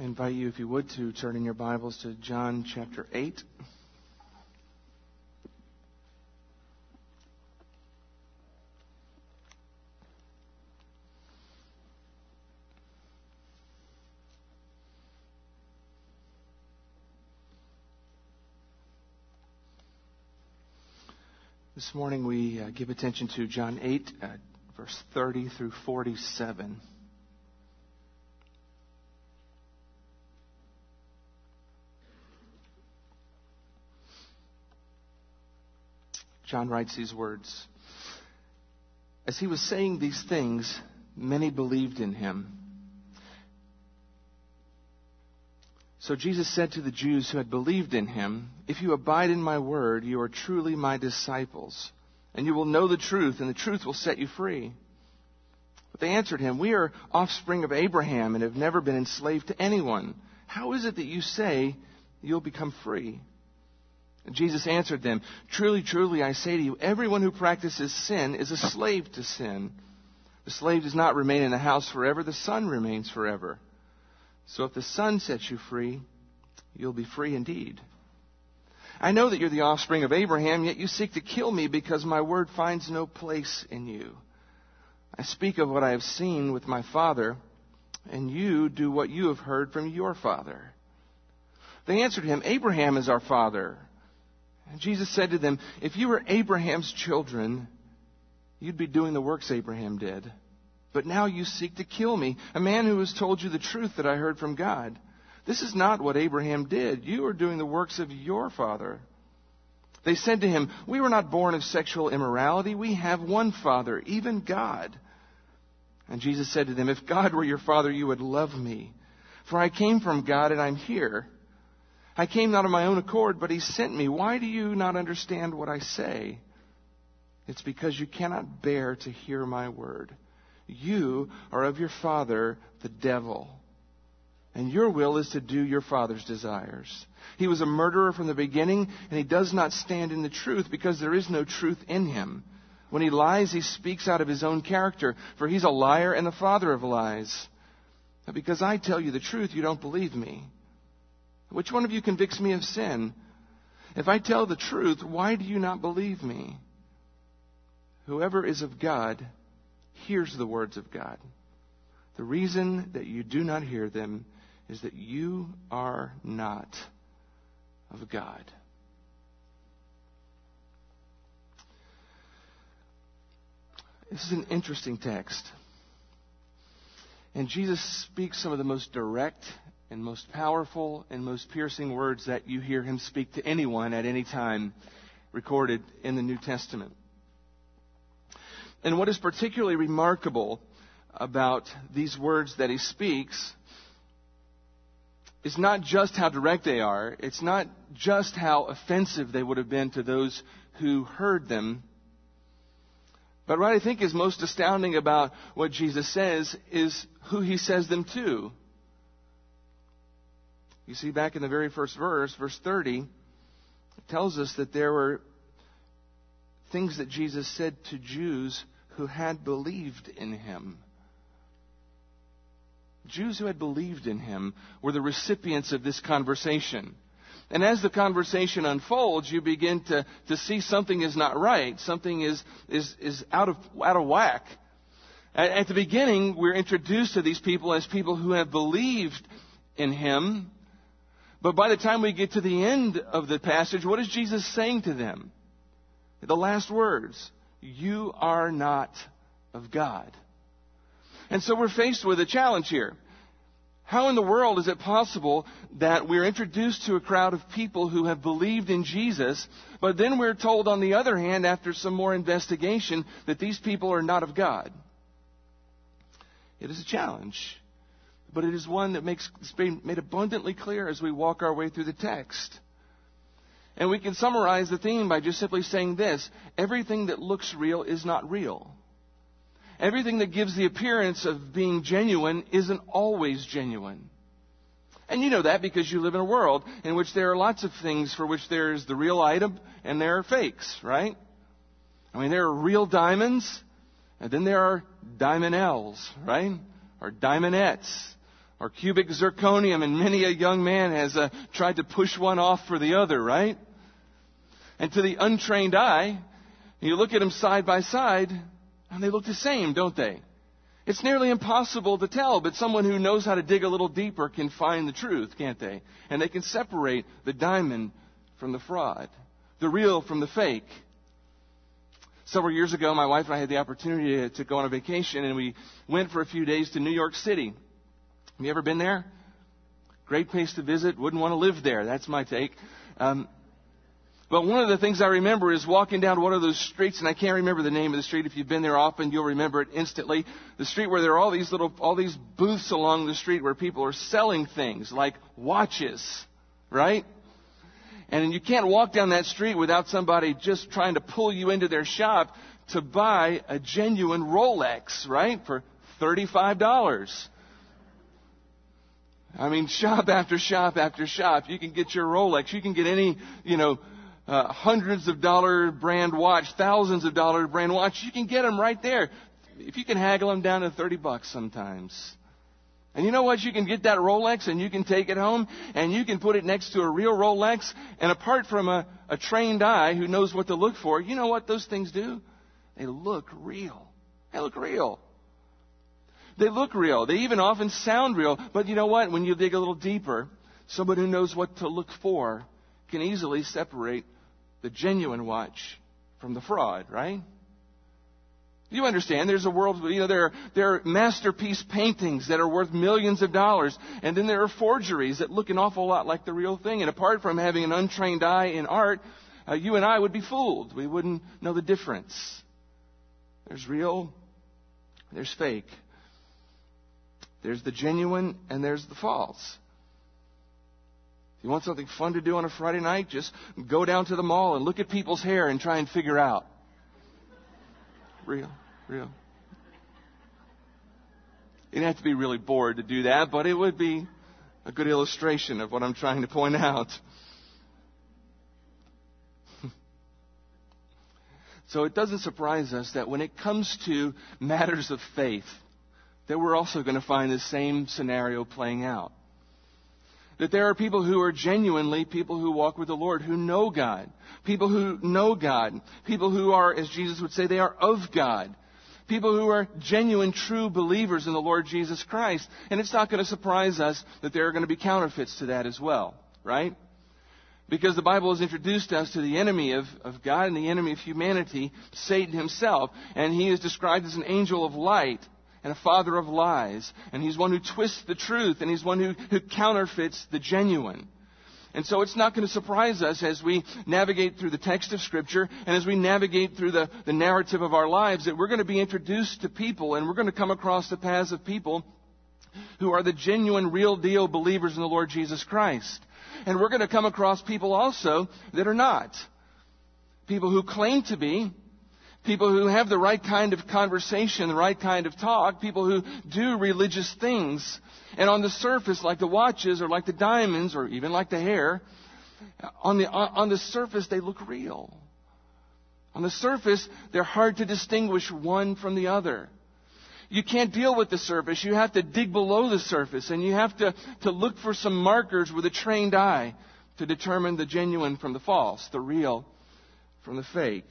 I invite you, if you would, to turn in your Bibles to John chapter 8. This morning we give attention to John 8, verse 30 through 47. John writes these words. As he was saying these things, many believed in him. So Jesus said to the Jews who had believed in him, "If you abide in my word, you are truly my disciples, and you will know the truth, and the truth will set you free." But they answered him, "We are offspring of Abraham and have never been enslaved to anyone. How is it that you say you'll become free?" And Jesus answered them, "Truly, truly, I say to you, everyone who practices sin is a slave to sin. The slave does not remain in the house forever, the son remains forever. So if the Son sets you free, you'll be free indeed. I know that you're the offspring of Abraham, yet you seek to kill me because my word finds no place in you. I speak of what I have seen with my father, and you do what you have heard from your father." They answered him, "Abraham is our father." And Jesus said to them, "If you were Abraham's children, you'd be doing the works Abraham did. But now you seek to kill me, a man who has told you the truth that I heard from God. This is not what Abraham did. You are doing the works of your father." They said to him, "We were not born of sexual immorality. We have one father, even God." And Jesus said to them, "If God were your father, you would love me. For I came from God and I'm here. I came not of my own accord, but he sent me. Why do you not understand what I say? It's because you cannot bear to hear my word. You are of your father, the devil, and your will is to do your father's desires. He was a murderer from the beginning, and he does not stand in the truth because there is no truth in him. When he lies, he speaks out of his own character, for he's a liar and the father of lies. But because I tell you the truth, you don't believe me. Which one of you convicts me of sin? If I tell the truth, why do you not believe me? Whoever is of God hears the words of God. The reason that you do not hear them is that you are not of God." This is an interesting text. And Jesus speaks some of the most direct and most powerful and most piercing words that you hear him speak to anyone at any time recorded in the New Testament. And what is particularly remarkable about these words that he speaks is not just how direct they are. It's not just how offensive they would have been to those who heard them. But what I think is most astounding about what Jesus says is who he says them to. You see, back in the very first verse, verse 30, it tells us that there were things that Jesus said to Jews who had believed in him. Jews who had believed in him were the recipients of this conversation. And as the conversation unfolds, you begin to see something is not right. Something is out of whack. At the beginning, we're introduced to these people as people who have believed in him. But by the time we get to the end of the passage, what is Jesus saying to them? The last words, "You are not of God." And so we're faced with a challenge here. How in the world is it possible that we're introduced to a crowd of people who have believed in Jesus, but then we're told, on the other hand, after some more investigation, that these people are not of God? It is a challenge, but it is one that is made abundantly clear as we walk our way through the text. And we can summarize the theme by just simply saying this: everything that looks real is not real. Everything that gives the appearance of being genuine isn't always genuine. And you know that because you live in a world in which there are lots of things for which there is the real item and there are fakes, right? I mean, there are real diamonds, and then there are diamond L's, right? Or diamondettes. Or cubic zirconium, and many a young man has tried to push one off for the other, right? And to the untrained eye, you look at them side by side, and they look the same, don't they? It's nearly impossible to tell, but someone who knows how to dig a little deeper can find the truth, can't they? And they can separate the diamond from the fraud, the real from the fake. Several years ago, my wife and I had the opportunity to go on a vacation, and we went for a few days to New York City. Have you ever been there? Great place to visit. Wouldn't want to live there. That's my take. But one of the things I remember is walking down one of those streets, and I can't remember the name of the street. If you've been there often, you'll remember it instantly. The street where there are all these booths along the street where people are selling things like watches, right? And you can't walk down that street without somebody just trying to pull you into their shop to buy a genuine Rolex, right? For $35. I mean, shop after shop after shop. You can get your Rolex. You can get any, hundreds of dollar brand watch, thousands of dollar brand watch. You can get them right there. If you can haggle them down to $30 sometimes. And you know what? You can get that Rolex and you can take it home and you can put it next to a real Rolex. And apart from a trained eye who knows what to look for, you know what those things do? They look real. They look real. They look real. They even often sound real. But you know what? When you dig a little deeper, someone who knows what to look for can easily separate the genuine watch from the fraud, right? You understand? There's a world, there are masterpiece paintings that are worth millions of dollars. And then there are forgeries that look an awful lot like the real thing. And apart from having an untrained eye in art, you and I would be fooled. We wouldn't know the difference. There's real, there's fake. There's the genuine and there's the false. If you want something fun to do on a Friday night, just go down to the mall and look at people's hair and try and figure out. Real. You'd have to be really bored to do that, but it would be a good illustration of what I'm trying to point out. So it doesn't surprise us that when it comes to matters of faith, that we're also going to find the same scenario playing out. That there are people who are genuinely people who walk with the Lord, who know God. People who know God. People who are, as Jesus would say, they are of God. People who are genuine, true believers in the Lord Jesus Christ. And it's not going to surprise us that there are going to be counterfeits to that as well, right? Because the Bible has introduced us to the enemy of God and the enemy of humanity, Satan himself. And he is described as an angel of light. And a father of lies. And he's one who twists the truth. And he's one who counterfeits the genuine. And so it's not going to surprise us as we navigate through the text of Scripture and as we navigate through the narrative of our lives that we're going to be introduced to people and we're going to come across the paths of people who are the genuine, real deal believers in the Lord Jesus Christ. And we're going to come across people also that are not. People who claim to be. People who have the right kind of conversation, the right kind of talk. People who do religious things. And on the surface, like the watches or like the diamonds or even like the hair, on the surface, they look real. On the surface, they're hard to distinguish one from the other. You can't deal with the surface. You have to dig below the surface. And you have to look for some markers with a trained eye to determine the genuine from the false, the real from the fake.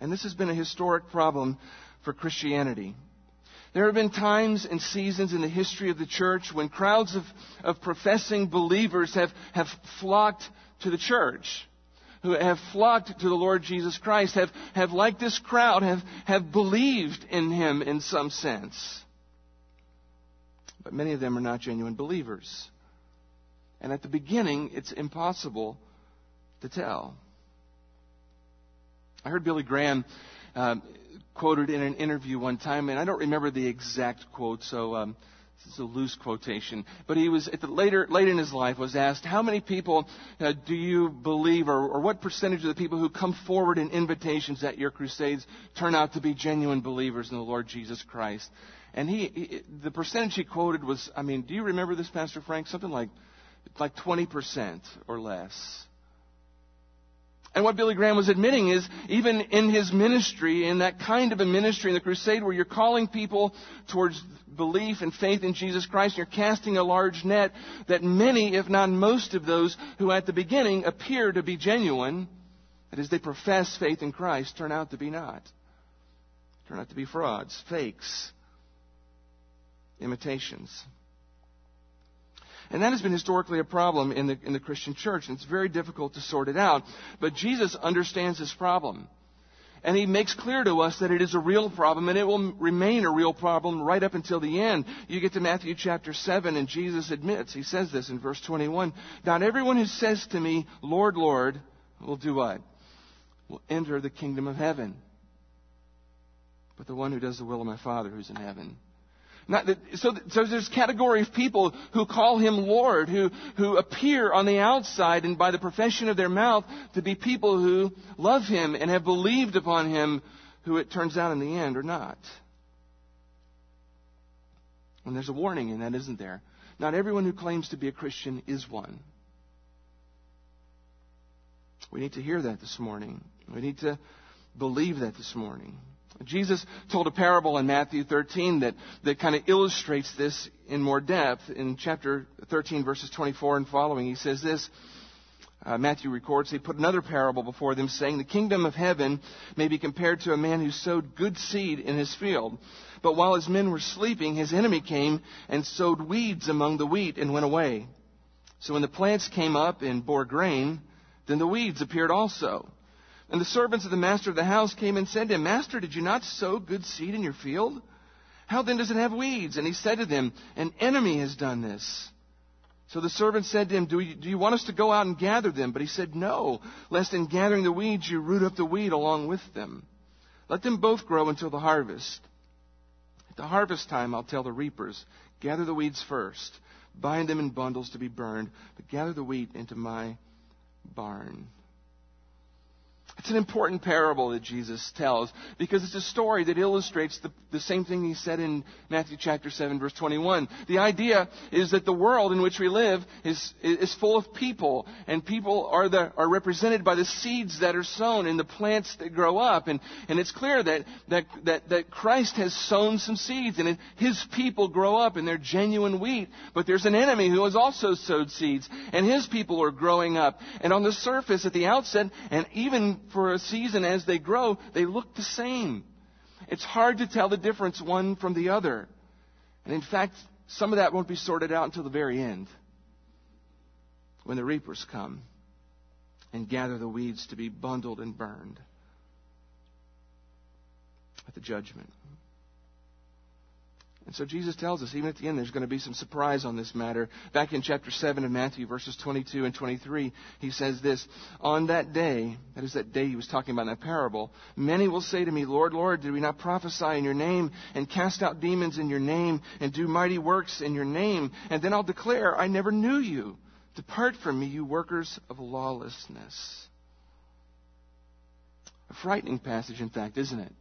And this has been a historic problem for Christianity. There have been times and seasons in the history of the church when crowds of professing believers have flocked to the church, who have flocked to the Lord Jesus Christ, have like this crowd, have believed in him in some sense. But many of them are not genuine believers. And at the beginning, it's impossible to tell. I heard Billy Graham quoted in an interview one time, and I don't remember the exact quote, so it's a loose quotation. But he was, late in his life, was asked, how many people do you believe, or what percentage of the people who come forward in invitations at your crusades turn out to be genuine believers in the Lord Jesus Christ? And the percentage he quoted was, do you remember this, Pastor Frank? Something like 20% or less. And what Billy Graham was admitting is, even in his ministry, in that kind of a ministry, in the crusade where you're calling people towards belief and faith in Jesus Christ, and you're casting a large net, that many, if not most of those who at the beginning appear to be genuine, that is, they profess faith in Christ, turn out to be not. Turn out to be frauds, fakes, imitations. And that has been historically a problem in the Christian church, and it's very difficult to sort it out. But Jesus understands this problem, and he makes clear to us that it is a real problem, and it will remain a real problem right up until the end. You get to Matthew chapter 7, and Jesus admits, he says this in verse 21, "Not everyone who says to me, 'Lord, Lord,' will do what? Will enter the kingdom of heaven, but the one who does the will of my Father who's in heaven." So there's a category of people who call him Lord, who appear on the outside and by the profession of their mouth to be people who love him and have believed upon him, who it turns out in the end are not. And there's a warning in that, isn't there? Not everyone who claims to be a Christian is one. We need to hear that this morning. We need to believe that this morning. Jesus told a parable in Matthew 13 that kind of illustrates this in more depth. In chapter 13, verses 24 and following, he says this. Matthew records, he put another parable before them, saying, "The kingdom of heaven may be compared to a man who sowed good seed in his field. But while his men were sleeping, his enemy came and sowed weeds among the wheat and went away. So when the plants came up and bore grain, then the weeds appeared also. And the servants of the master of the house came and said to him, 'Master, did you not sow good seed in your field? How then does it have weeds?' And he said to them, 'An enemy has done this.' So the servant said to him, 'Do you want us to go out and gather them?' But he said, 'No, lest in gathering the weeds you root up the wheat along with them. Let them both grow until the harvest. At the harvest time I'll tell the reapers, gather the weeds first, bind them in bundles to be burned, but gather the wheat into my barn.'" It's an important parable that Jesus tells, because it's a story that illustrates the same thing he said in Matthew chapter 7, verse 21. The idea is that the world in which we live is full of people, and people are represented by the seeds that are sown and the plants that grow up. And it's clear that Christ has sown some seeds, and his people grow up, and they're genuine wheat. But there's an enemy who has also sowed seeds, and his people are growing up. And on the surface, at the outset, and even for a season as they grow, they look the same. It's hard to tell the difference one from the other. And in fact, some of that won't be sorted out until the very end, when the reapers come and gather the weeds to be bundled and burned at the judgment. And so Jesus tells us, even at the end, there's going to be some surprise on this matter. Back in chapter 7 of Matthew, verses 22 and 23, he says this, "On that day," that is that day he was talking about in that parable, "many will say to me, 'Lord, Lord, did we not prophesy in your name, and cast out demons in your name, and do mighty works in your name?' And then I'll declare, 'I never knew you. Depart from me, you workers of lawlessness.'" A frightening passage, in fact, isn't it?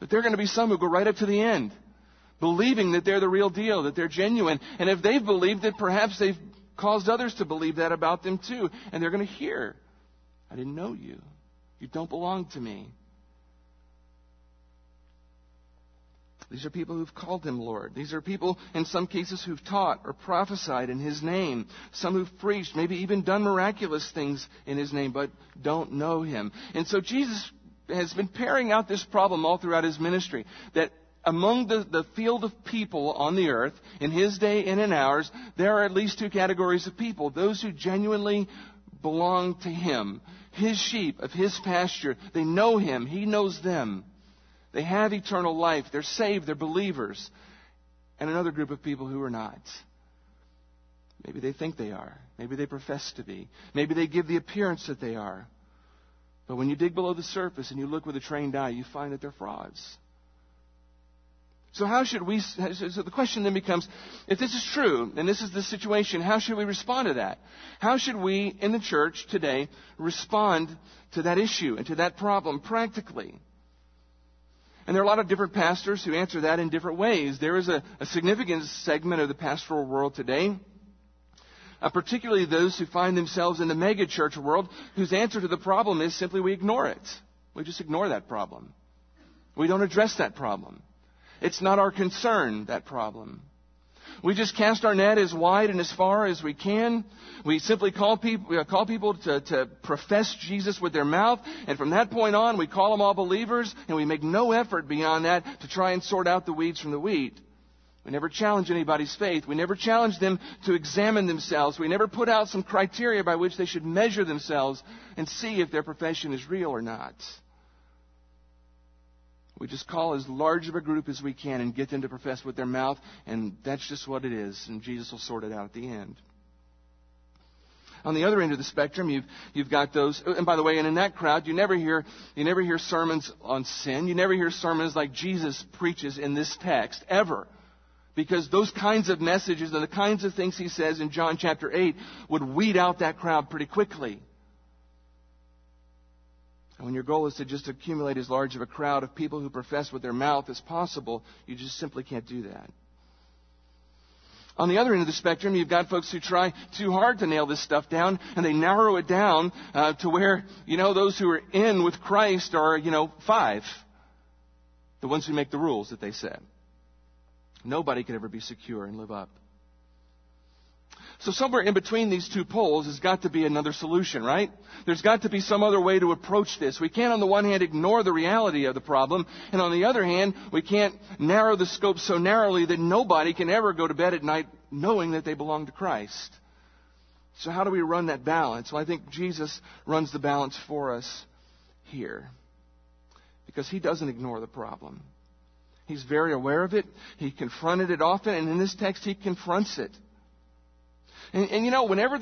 But there are going to be some who go right up to the end, believing that they're the real deal, that they're genuine. And if they've believed it, perhaps they've caused others to believe that about them too. And they're going to hear, "I didn't know you. You don't belong to me." These are people who've called him Lord. These are people, in some cases, who've taught or prophesied in his name. Some who've preached, maybe even done miraculous things in his name, but don't know him. And so Jesus has been paring out this problem all throughout his ministry, that among the field of people on the earth, in his day and in ours, there are at least two categories of people. Those who genuinely belong to him, his sheep of his pasture. They know him. He knows them. They have eternal life. They're saved. They're believers. And another group of people who are not. Maybe they think they are. Maybe they profess to be. Maybe they give the appearance that they are. But when you dig below the surface and you look with a trained eye, you find that they're frauds. So the question then becomes, if this is true, and this is the situation, how should we respond to that? How should we, in the church today, respond to that issue and to that problem practically? And there are a lot of different pastors who answer that in different ways. There is a significant segment of the pastoral world today particularly those who find themselves in the megachurch world, whose answer to the problem is simply we ignore it. We just ignore that problem. We don't address that problem. It's not our concern, that problem. We just cast our net as wide and as far as we can. We simply call people to profess Jesus with their mouth. And from that point on, we call them all believers. And we make no effort beyond that to try and sort out the weeds from the wheat. We never challenge anybody's faith. We never challenge them to examine themselves. We never put out some criteria by which they should measure themselves and see if their profession is real or not. We just call as large of a group as we can and get them to profess with their mouth. And that's just what it is. And Jesus will sort it out at the end. On the other end of the spectrum, you've got those. And by the way, and in that crowd, you never hear sermons on sin. You never hear sermons like Jesus preaches in this text, ever. Because those kinds of messages and the kinds of things he says in John chapter 8 would weed out that crowd pretty quickly. And when your goal is to just accumulate as large of a crowd of people who profess with their mouth as possible, you just simply can't do that. On the other end of the spectrum, you've got folks who try too hard to nail this stuff down, and they narrow it down to where, those who are in with Christ are, 5. The ones who make the rules that they set. Nobody could ever be secure and live up. So somewhere in between these two poles has got to be another solution, right? There's got to be some other way to approach this. We can't, on the one hand, ignore the reality of the problem. And on the other hand, we can't narrow the scope so narrowly that nobody can ever go to bed at night knowing that they belong to Christ. So how do we run that balance? Well, I think Jesus runs the balance for us here. Because he doesn't ignore the problem. He's very aware of it. He confronted it often. And in this text, he confronts it. And whenever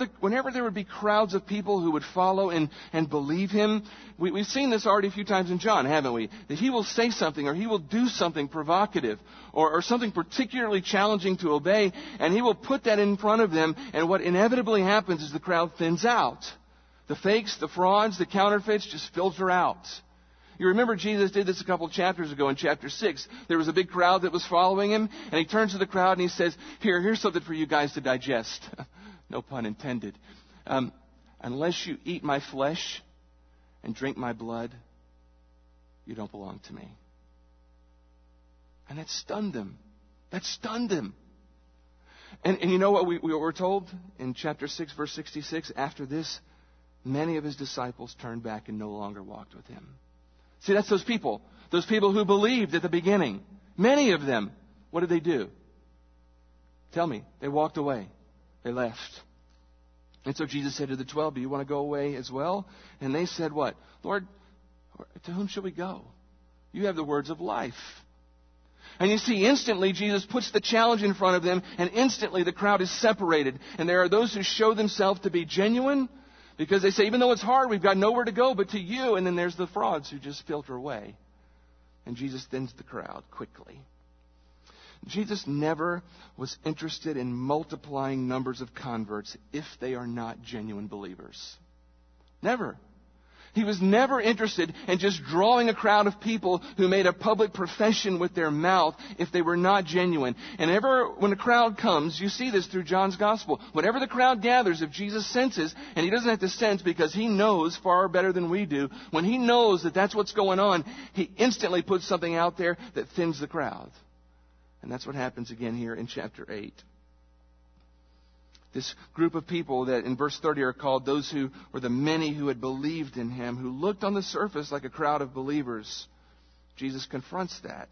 there would be crowds of people who would follow and believe him, we've seen this already a few times in John, haven't we? That he will say something or he will do something provocative or something particularly challenging to obey, and he will put that in front of them, and what inevitably happens is the crowd thins out. The fakes, the frauds, the counterfeits just filter out. You remember Jesus did this a couple chapters ago in chapter 6. There was a big crowd that was following him, and he turns to the crowd and he says, Here's something for you guys to digest. No pun intended. Unless you eat my flesh and drink my blood, you don't belong to me. And that stunned them. That stunned them. And you know what we were told in chapter 6, verse 66? After this, many of his disciples turned back and no longer walked with him. See, that's those people who believed at the beginning. Many of them, what did they do? Tell me, they walked away. They left. And so Jesus said to the 12, do you want to go away as well? And they said what? Lord, to whom shall we go? You have the words of life. And you see, instantly Jesus puts the challenge in front of them, and instantly the crowd is separated. And there are those who show themselves to be genuine, because they say, even though it's hard, we've got nowhere to go but to you. And then there's the frauds who just filter away. And Jesus thins the crowd quickly. Jesus never was interested in multiplying numbers of converts if they are not genuine believers. Never. He was never interested in just drawing a crowd of people who made a public profession with their mouth if they were not genuine. And ever when a crowd comes, you see this through John's gospel. Whenever the crowd gathers, if Jesus senses, and he doesn't have to sense because he knows far better than we do, when he knows that that's what's going on, he instantly puts something out there that thins the crowd. And that's what happens again here in chapter 8. This group of people that in verse 30 are called those who were the many who had believed in him, who looked on the surface like a crowd of believers. Jesus confronts that.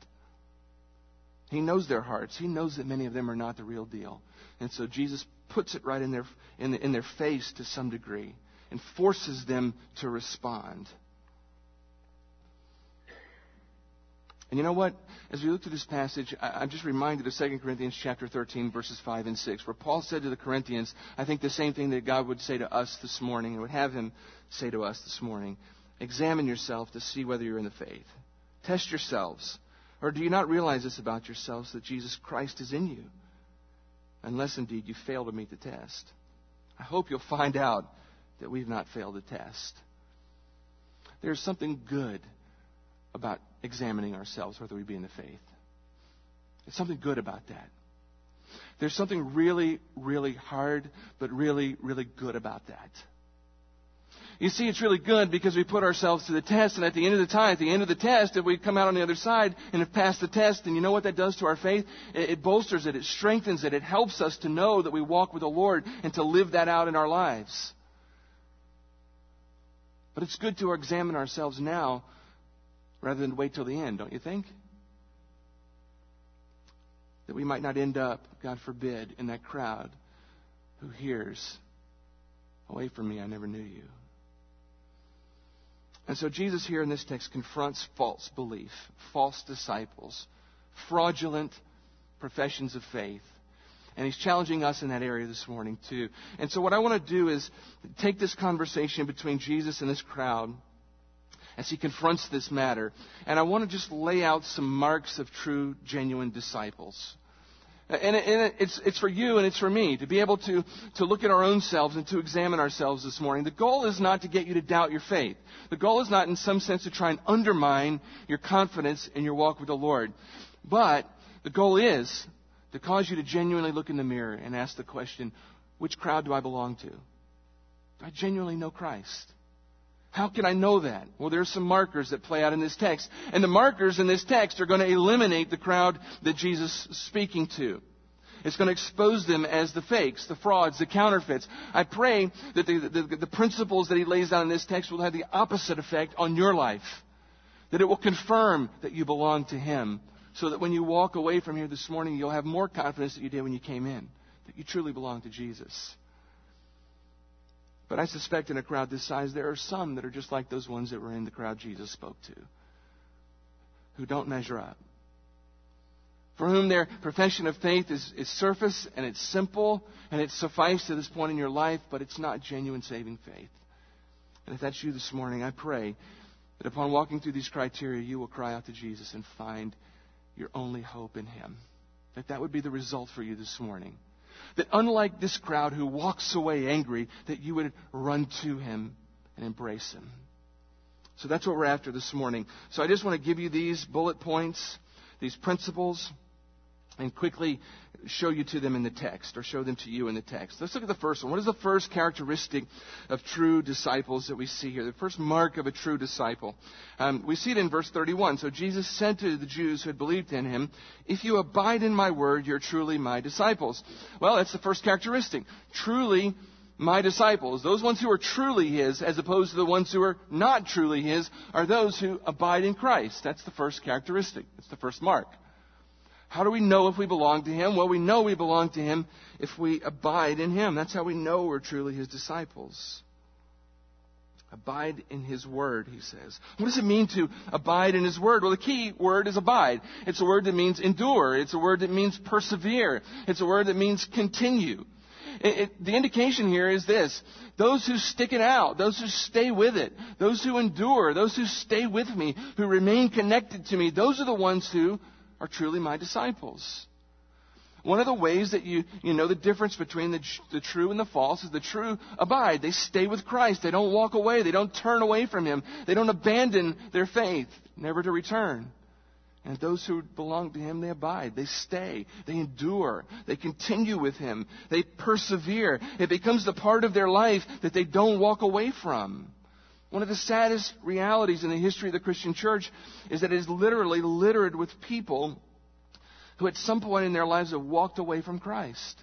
He knows their hearts. He knows that many of them are not the real deal. And so Jesus puts it right in their face to some degree and forces them to respond. And you know what? As we look through this passage, I'm just reminded of 2 Corinthians chapter 13, verses 5 and 6, where Paul said to the Corinthians, I think the same thing that God would say to us this morning, and would have him say to us this morning. Examine yourself to see whether you're in the faith. Test yourselves. Or do you not realize this about yourselves, that Jesus Christ is in you? Unless, indeed, you fail to meet the test. I hope you'll find out that we've not failed the test. There's something good about examining ourselves, whether we be in the faith. There's something good about that. There's something really, really hard, but really, really good about that. You see, it's really good because we put ourselves to the test, and at the end of the test, if we come out on the other side and have passed the test, then you know what that does to our faith? It bolsters it, it strengthens it, it helps us to know that we walk with the Lord and to live that out in our lives. But it's good to examine ourselves now rather than wait till the end, don't you think? That we might not end up, God forbid, in that crowd who hears, "Away from me, I never knew you." And so Jesus here in this text confronts false belief, false disciples, fraudulent professions of faith. And he's challenging us in that area this morning too. And so what I want to do is take this conversation between Jesus and this crowd as he confronts this matter. And I want to just lay out some marks of true, genuine disciples. And it's for you and it's for me to be able to look at our own selves and to examine ourselves this morning. The goal is not to get you to doubt your faith. The goal is not in some sense to try and undermine your confidence in your walk with the Lord. But the goal is to cause you to genuinely look in the mirror and ask the question, which crowd do I belong to? Do I genuinely know Christ? How can I know that? Well, there are some markers that play out in this text. And the markers in this text are going to eliminate the crowd that Jesus is speaking to. It's going to expose them as the fakes, the frauds, the counterfeits. I pray that the principles that he lays down in this text will have the opposite effect on your life. That it will confirm that you belong to him. So that when you walk away from here this morning, you'll have more confidence than you did when you came in. That you truly belong to Jesus. But I suspect in a crowd this size, there are some that are just like those ones that were in the crowd Jesus spoke to, who don't measure up, for whom their profession of faith is surface and it's simple and it's sufficed to this point in your life, but it's not genuine saving faith. And if that's you this morning, I pray that upon walking through these criteria, you will cry out to Jesus and find your only hope in him. That would be the result for you this morning. That unlike this crowd who walks away angry, that you would run to him and embrace him. So that's what we're after this morning. So I just want to give you these bullet points, these principles, and quickly show you to them in the text, or show them to you in the text. Let's look at the first one. What is the first characteristic of true disciples that we see here? The first mark of a true disciple. We see it in verse 31. So Jesus said to the Jews who had believed in him, "If you abide in my word, you're truly my disciples." Well, that's the first characteristic. Truly my disciples. Those ones who are truly his, as opposed to the ones who are not truly his, are those who abide in Christ. That's the first characteristic. That's the first mark. How do we know if we belong to him? Well, we know we belong to him if we abide in him. That's how we know we're truly his disciples. Abide in his word, he says. What does it mean to abide in his word? Well, the key word is abide. It's a word that means endure. It's a word that means persevere. It's a word that means continue. The indication here is this. Those who stick it out, those who stay with it, those who endure, those who stay with me, who remain connected to me, those are the ones who are truly my disciples. One of the ways that you know the difference between the true and the false is the true abide. They stay with Christ. They don't walk away. They don't turn away from him. They don't abandon their faith, never to return. And those who belong to him, they abide. They stay. They endure. They continue with him. They persevere. It becomes the part of their life that they don't walk away from. One of the saddest realities in the history of the Christian church is that it is literally littered with people who at some point in their lives have walked away from Christ.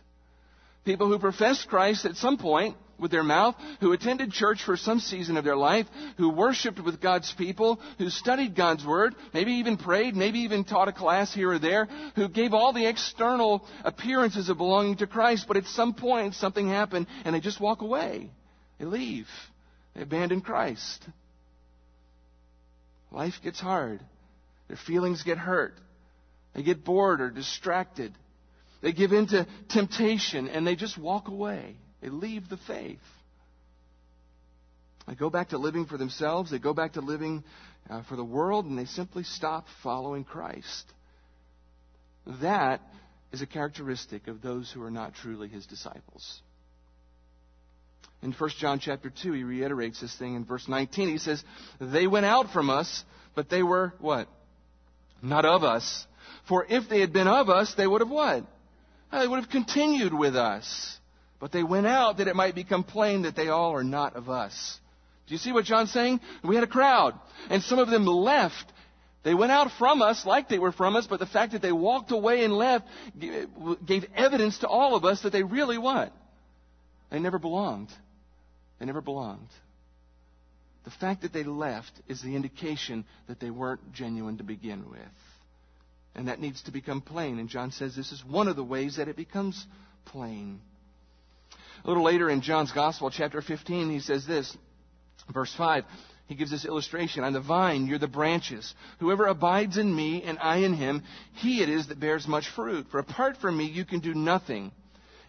People who professed Christ at some point with their mouth, who attended church for some season of their life, who worshiped with God's people, who studied God's word, maybe even prayed, maybe even taught a class here or there, who gave all the external appearances of belonging to Christ, but at some point something happened and they just walk away. They leave. They abandon Christ. Life gets hard. Their feelings get hurt. They get bored or distracted. They give in to temptation and they just walk away. They leave the faith. They go back to living for themselves. They go back to living for the world, and they simply stop following Christ. That is a characteristic of those who are not truly his disciples. In 1 John chapter 2, he reiterates this thing in verse 19. He says, "They went out from us, but they were" what? "Not of us. For if they had been of us, they would have" what? They would have continued with us. But they went out that it might become plain that they all are not of us. Do you see what John's saying? We had a crowd, and some of them left. They went out from us like they were from us, but the fact that they walked away and left gave evidence to all of us that they really what? They never belonged. They never belonged. The fact that they left is the indication that they weren't genuine to begin with. And that needs to become plain. And John says this is one of the ways that it becomes plain. A little later in John's Gospel, chapter 15, he says this, verse 5. He gives this illustration. I'm the vine, you're the branches. Whoever abides in me and I in him, he it is that bears much fruit. For apart from me, you can do nothing.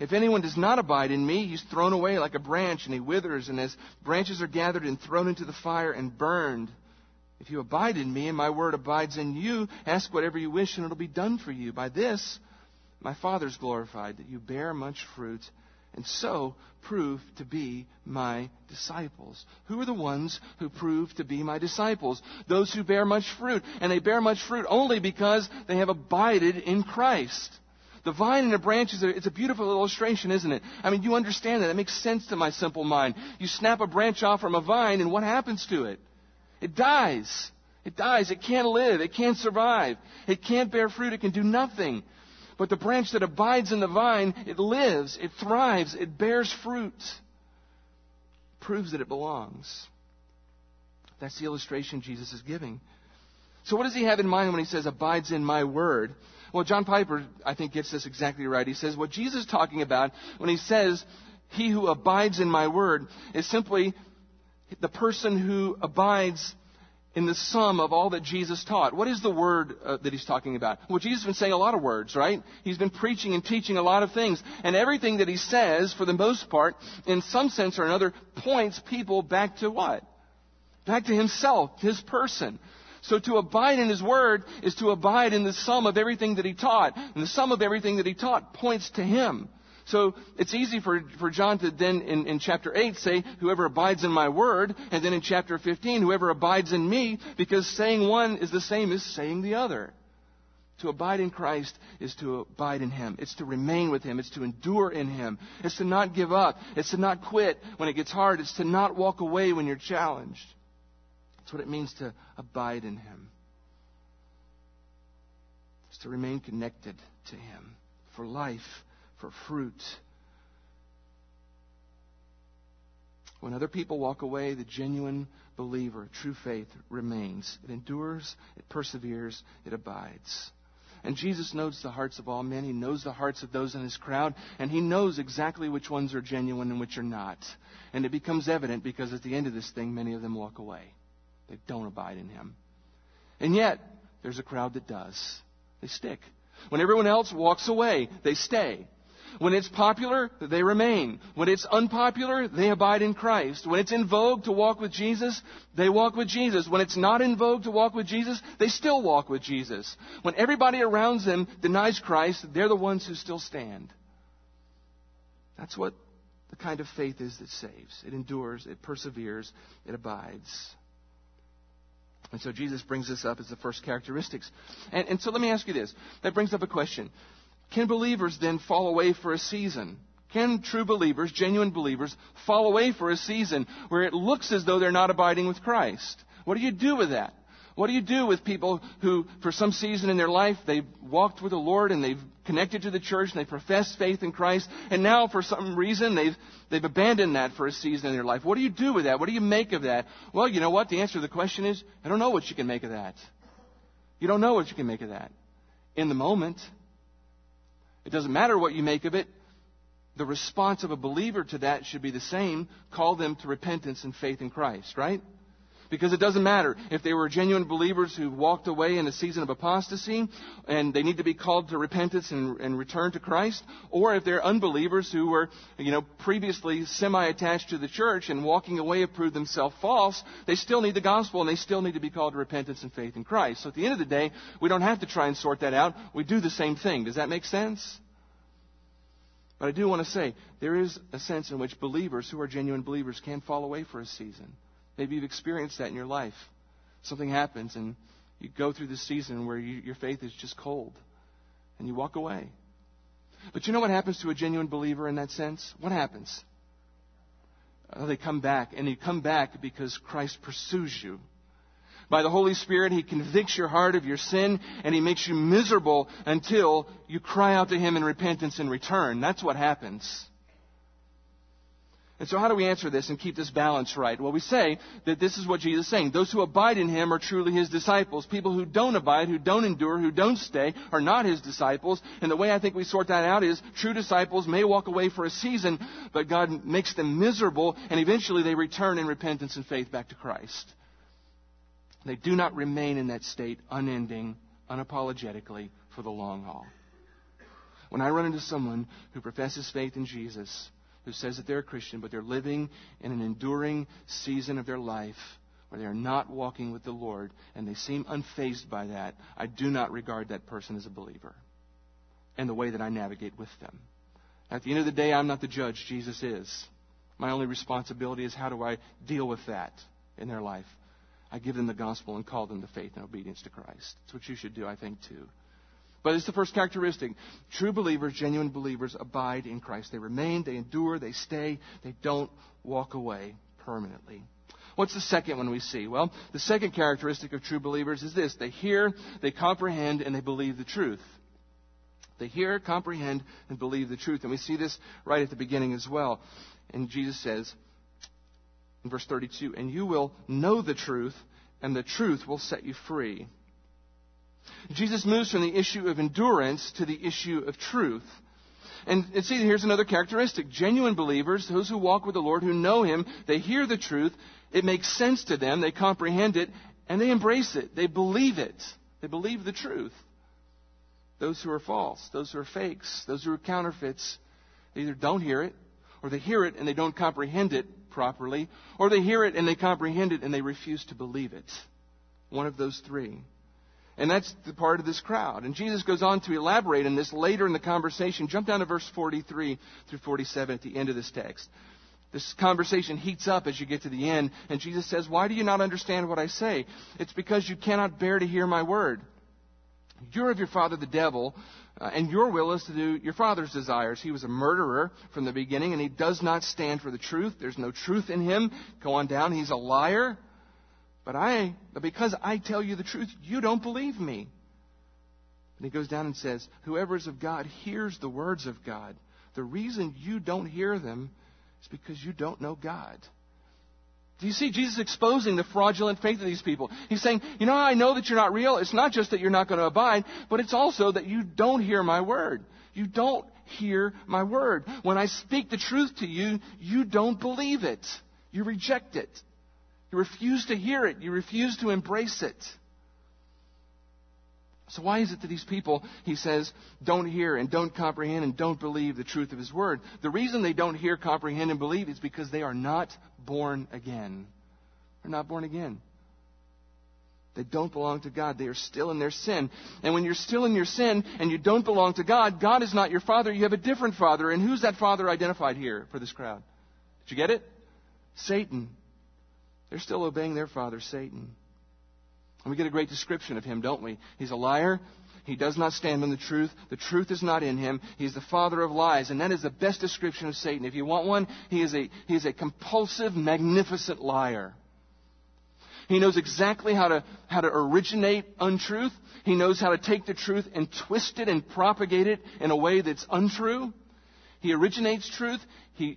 If anyone does not abide in me, he's thrown away like a branch, and he withers. And as branches are gathered and thrown into the fire and burned. If you abide in me and my word abides in you, ask whatever you wish and it'll be done for you. By this, my Father's glorified, that you bear much fruit and so prove to be my disciples. Who are the ones who prove to be my disciples? Those who bear much fruit. And they bear much fruit only because they have abided in Christ. The vine and the branches, it's a beautiful illustration, isn't it? I mean, you understand that. It makes sense to my simple mind. You snap a branch off from a vine, and what happens to it? It dies. It dies. It can't live. It can't survive. It can't bear fruit. It can do nothing. But the branch that abides in the vine, it lives, it thrives, it bears fruit. It proves that it belongs. That's the illustration Jesus is giving. So what does he have in mind when he says, abides in my word? Well, John Piper, I think, gets this exactly right. He says, what Jesus is talking about when he says, he who abides in my word, is simply the person who abides in the sum of all that Jesus taught. What is the word that he's talking about? Well, Jesus has been saying a lot of words, right? He's been preaching and teaching a lot of things. And everything that he says, for the most part, in some sense or another, points people back to what? Back to himself, his person. So to abide in his word is to abide in the sum of everything that he taught. And the sum of everything that he taught points to him. So it's easy for John to then in chapter 8 say, whoever abides in my word, and then in chapter 15, whoever abides in me, because saying one is the same as saying the other. To abide in Christ is to abide in him. It's to remain with him. It's to endure in him. It's to not give up. It's to not quit when it gets hard. It's to not walk away when you're challenged. That's what it means to abide in him. It's to remain connected to him for life, for fruit. When other people walk away, the genuine believer, true faith, remains. It endures, it perseveres, it abides. And Jesus knows the hearts of all men. He knows the hearts of those in his crowd. And he knows exactly which ones are genuine and which are not. And it becomes evident because at the end of this thing, many of them walk away. They don't abide in him. And yet, there's a crowd that does. They stick. When everyone else walks away, they stay. When it's popular, they remain. When it's unpopular, they abide in Christ. When it's in vogue to walk with Jesus, they walk with Jesus. When it's not in vogue to walk with Jesus, they still walk with Jesus. When everybody around them denies Christ, they're the ones who still stand. That's what the kind of faith is that saves. It endures, it perseveres, it abides. And so Jesus brings this up as the first characteristics. And so let me ask you this. That brings up a question. Can believers then fall away for a season? Can true believers, genuine believers, fall away for a season where it looks as though they're not abiding with Christ? What do you do with that? What do you do with people who, for some season in their life, they've walked with the Lord and they've connected to the church and they professed faith in Christ, and now for some reason they've abandoned that for a season in their life? What do you do with that? What do you make of that? Well, you know what? The answer to the question is, I don't know what you can make of that. You don't know what you can make of that. In the moment, it doesn't matter what you make of it. The response of a believer to that should be the same. Call them to repentance and faith in Christ, right? Because it doesn't matter if they were genuine believers who walked away in a season of apostasy and they need to be called to repentance and return to Christ, or if they're unbelievers who were, previously semi-attached to the church and walking away have proved themselves false. They still need the gospel and they still need to be called to repentance and faith in Christ. So at the end of the day, we don't have to try and sort that out. We do the same thing. Does that make sense? But I do want to say there is a sense in which believers who are genuine believers can fall away for a season. Maybe you've experienced that in your life. Something happens and you go through this season where your faith is just cold. And you walk away. But you know what happens to a genuine believer in that sense? What happens? They come back, and you come back because Christ pursues you. By the Holy Spirit, He convicts your heart of your sin, and He makes you miserable until you cry out to Him in repentance and return. That's what happens. And so how do we answer this and keep this balance right? Well, we say that this is what Jesus is saying. Those who abide in Him are truly His disciples. People who don't abide, who don't endure, who don't stay are not His disciples. And the way I think we sort that out is true disciples may walk away for a season, but God makes them miserable, and eventually they return in repentance and faith back to Christ. They do not remain in that state unending, unapologetically for the long haul. When I run into someone who professes faith in Jesus, who says that they're a Christian, but they're living in an enduring season of their life where they're not walking with the Lord, and they seem unfazed by that, I do not regard that person as a believer and the way that I navigate with them. At the end of the day, I'm not the judge. Jesus is. My only responsibility is how do I deal with that in their life. I give them the gospel and call them to faith and obedience to Christ. That's what you should do, I think, too. But it's the first characteristic. True believers, genuine believers, abide in Christ. They remain, they endure, they stay, they don't walk away permanently. What's the second one we see? Well, the second characteristic of true believers is this. They hear, they comprehend, and they believe the truth. They hear, comprehend, and believe the truth. And we see this right at the beginning as well. And Jesus says in verse 32, "And you will know the truth, and the truth will set you free." Jesus moves from the issue of endurance to the issue of truth. And see, here's another characteristic. Genuine believers, those who walk with the Lord, who know Him, they hear the truth. It makes sense to them. They comprehend it. And they embrace it. They believe it. They believe the truth. Those who are false, those who are fakes, those who are counterfeits, they either don't hear it, or they hear it and they don't comprehend it properly, or they hear it and they comprehend it and they refuse to believe it. One of those three. And that's the part of this crowd. And Jesus goes on to elaborate on this later in the conversation. Jump down to verse 43 through 47 at the end of this text. This conversation heats up as you get to the end. And Jesus says, "Why do you not understand what I say? It's because you cannot bear to hear my word. You're of your father the devil, and your will is to do your father's desires. He was a murderer from the beginning, and he does not stand for the truth. There's no truth in him." Go on down. "He's a liar. But because I tell you the truth, you don't believe me." And he goes down and says, "Whoever is of God hears the words of God. The reason you don't hear them is because you don't know God." Do you see Jesus exposing the fraudulent faith of these people? He's saying, you know, I know that you're not real. It's not just that you're not going to abide, but it's also that you don't hear my word. You don't hear my word. When I speak the truth to you, you don't believe it. You reject it. You refuse to hear it. You refuse to embrace it. So why is it that these people, he says, don't hear and don't comprehend and don't believe the truth of his word? The reason they don't hear, comprehend, and believe is because they are not born again. They're not born again. They don't belong to God. They are still in their sin. And when you're still in your sin and you don't belong to God, God is not your father. You have a different father. And who's that father identified here for this crowd? Did you get it? Satan. They're still obeying their father, Satan. And we get a great description of him, don't we? He's a liar. He does not stand on the truth. The truth is not in him. He's the father of lies. And that is the best description of Satan. If you want one, he is a compulsive, magnificent liar. He knows exactly how to originate untruth. He knows how to take the truth and twist it and propagate it in a way that's untrue. He originates truth. He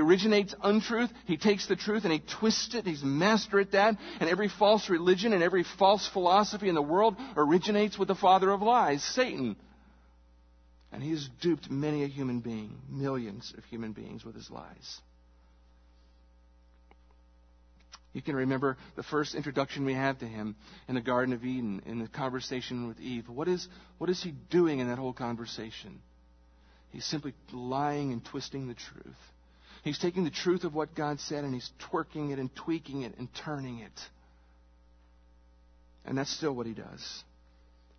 originates untruth. He takes the truth and he twists it. He's master at that. And every false religion and every false philosophy in the world originates with the father of lies, Satan. And he has duped many a human being, millions of human beings, with his lies. You can remember the first introduction we have to him in the Garden of Eden, in the conversation with Eve. What is he doing in that whole conversation? He's simply lying and twisting the truth. He's taking the truth of what God said and he's twerking it and tweaking it and turning it. And that's still what he does.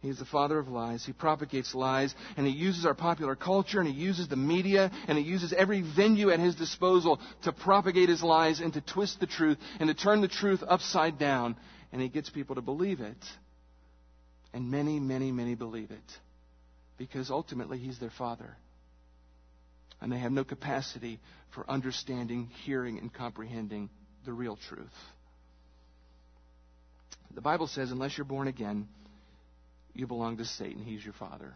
He's the father of lies. He propagates lies, and he uses our popular culture, and he uses the media, and he uses every venue at his disposal to propagate his lies and to twist the truth and to turn the truth upside down. And he gets people to believe it. And many, many, many believe it. Because ultimately he's their father. and they have no capacity for understanding, hearing, and comprehending the real truth. The Bible says, unless you're born again, you belong to Satan. He's your father.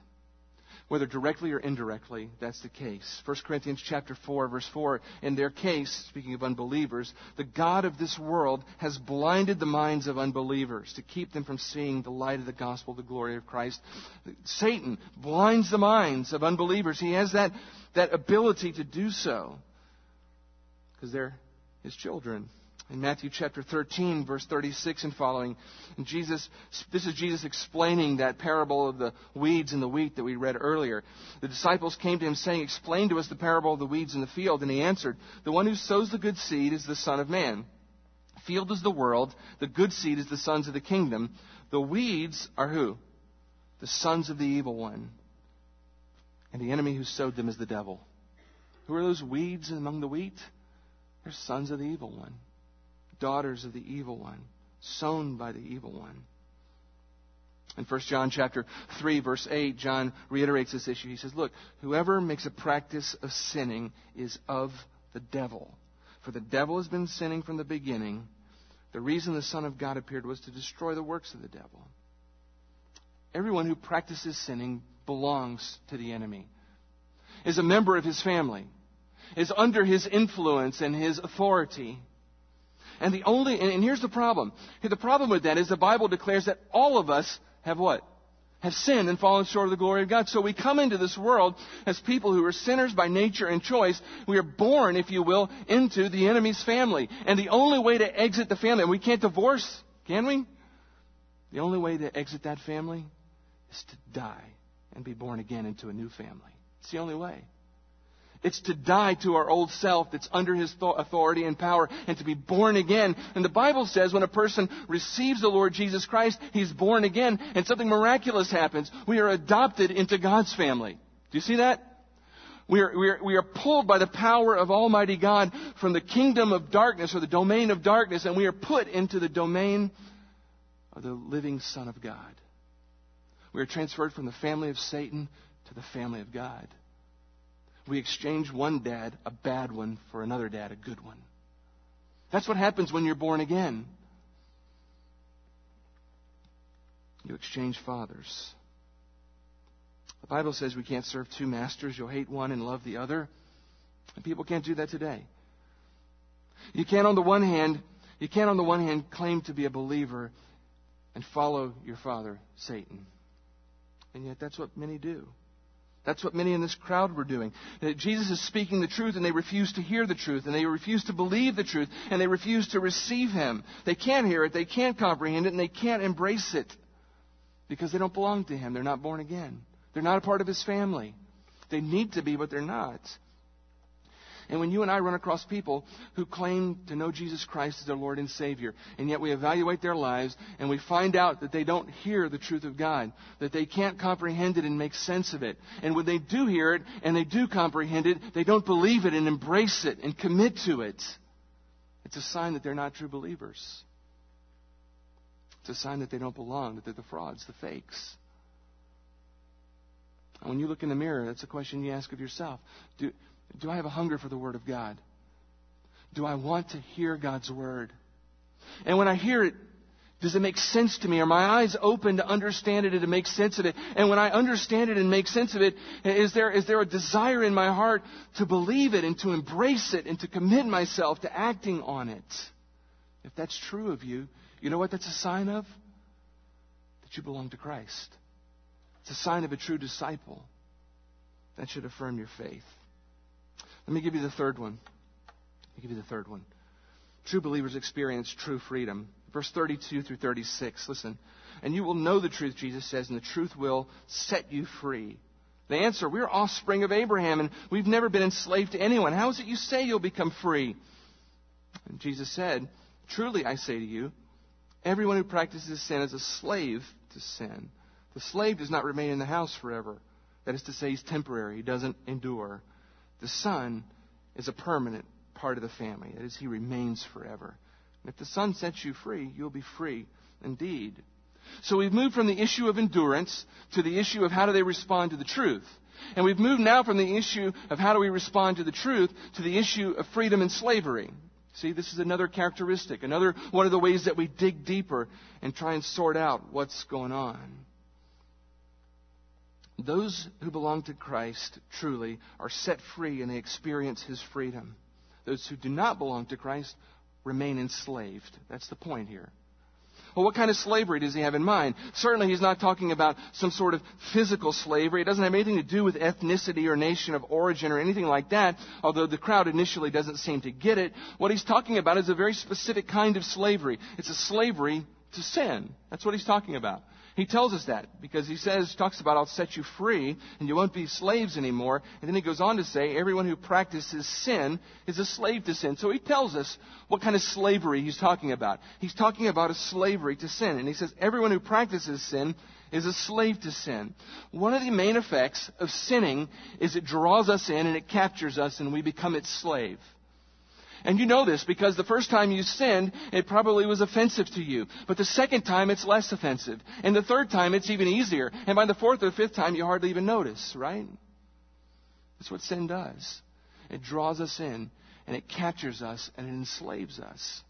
Whether directly or indirectly, that's the case. 1 Corinthians chapter 4, verse 4, in their case, speaking of unbelievers, the God of this world has blinded the minds of unbelievers to keep them from seeing the light of the gospel, the glory of Christ. Satan blinds the minds of unbelievers. He has that ability to do so because they're his children. In Matthew chapter 13, verse 36 and following, this is Jesus explaining that parable of the weeds and the wheat that we read earlier. The disciples came to him saying, "Explain to us the parable of the weeds in the field." And he answered, "The one who sows the good seed is the Son of Man. The field is the world. The good seed is the sons of the kingdom. The weeds are who? The sons of the evil one. And the enemy who sowed them is the devil." Who are those weeds among the wheat? They're sons of the evil one. Daughters of the evil one, sown by the evil one. In 1 John chapter 3, verse 8, John reiterates this issue. He says, "Look, whoever makes a practice of sinning is of the devil. For the devil has been sinning from the beginning. The reason the Son of God appeared was to destroy the works of the devil." Everyone who practices sinning belongs to the enemy, is a member of his family, is under his influence and his authority. And here's the problem. The problem with that is the Bible declares that all of us have what? Have sinned and fallen short of the glory of God. So we come into this world as people who are sinners by nature and choice. We are born, if you will, into the enemy's family. And the only way to exit the family, and we can't divorce, can we? The only way to exit that family is to die and be born again into a new family. It's the only way. It's to die to our old self that's under his authority and power and to be born again. And the Bible says when a person receives the Lord Jesus Christ, he's born again and something miraculous happens. We are adopted into God's family. Do you see that? We are pulled by the power of Almighty God from the kingdom of darkness or the domain of darkness, and we are put into the domain of the living Son of God. We are transferred from the family of Satan to the family of God. We exchange one dad, a bad one, for another dad, a good one. That's what happens when you're born again. You exchange fathers. The Bible says we can't serve two masters. You'll hate one and love the other. And people can't do that today. You can't on the one hand claim to be a believer and follow your father, Satan. And yet that's what many do. That's what many in this crowd were doing. Jesus is speaking the truth, and they refuse to hear the truth, and they refuse to believe the truth, and they refuse to receive him. They can't hear it, they can't comprehend it, and they can't embrace it because they don't belong to him. They're not born again. They're not a part of his family. They need to be, but they're not. And when you and I run across people who claim to know Jesus Christ as their Lord and Savior, and yet we evaluate their lives and we find out that they don't hear the truth of God, that they can't comprehend it and make sense of it. And when they do hear it and they do comprehend it, they don't believe it and embrace it and commit to it. It's a sign that they're not true believers. It's a sign that they don't belong, that they're the frauds, the fakes. And when you look in the mirror, that's a question you ask of yourself. Do I have a hunger for the Word of God? Do I want to hear God's Word? And when I hear it, does it make sense to me? Are my eyes open to understand it and to make sense of it? And when I understand it and make sense of it, is there a desire in my heart to believe it and to embrace it and to commit myself to acting on it? If that's true of you, you know what that's a sign of? That you belong to Christ. It's a sign of a true disciple. That should affirm your faith. Let me give you the third one. True believers experience true freedom. Verse 32 through 36. Listen. "And you will know the truth," Jesus says, "and the truth will set you free." They answer, "We're offspring of Abraham, and we've never been enslaved to anyone. How is it you say you'll become free?" And Jesus said, "Truly I say to you, everyone who practices sin is a slave to sin. The slave does not remain in the house forever. That is to say, he's temporary. He doesn't endure. The Son is a permanent part of the family. That is, he remains forever. And if the Son sets you free, you'll be free indeed." So we've moved from the issue of endurance to the issue of how do they respond to the truth. And we've moved now from the issue of how do we respond to the truth to the issue of freedom and slavery. See, this is another characteristic, another one of the ways that we dig deeper and try and sort out what's going on. Those who belong to Christ truly are set free and they experience His freedom. Those who do not belong to Christ remain enslaved. That's the point here. Well, what kind of slavery does he have in mind? Certainly he's not talking about some sort of physical slavery. It doesn't have anything to do with ethnicity or nation of origin or anything like that, although the crowd initially doesn't seem to get it. What he's talking about is a very specific kind of slavery. It's a slavery to sin. That's what he's talking about. He tells us that because he talks about, I'll set you free and you won't be slaves anymore. And then he goes on to say, everyone who practices sin is a slave to sin. So he tells us what kind of slavery he's talking about. He's talking about a slavery to sin. And he says, everyone who practices sin is a slave to sin. One of the main effects of sinning is it draws us in and it captures us and we become its slave. And you know this because the first time you sinned, it probably was offensive to you. But the second time, it's less offensive. And the third time, it's even easier. And by the fourth or fifth time, you hardly even notice, right? That's what sin does. It draws us in, and it captures us, and it enslaves us.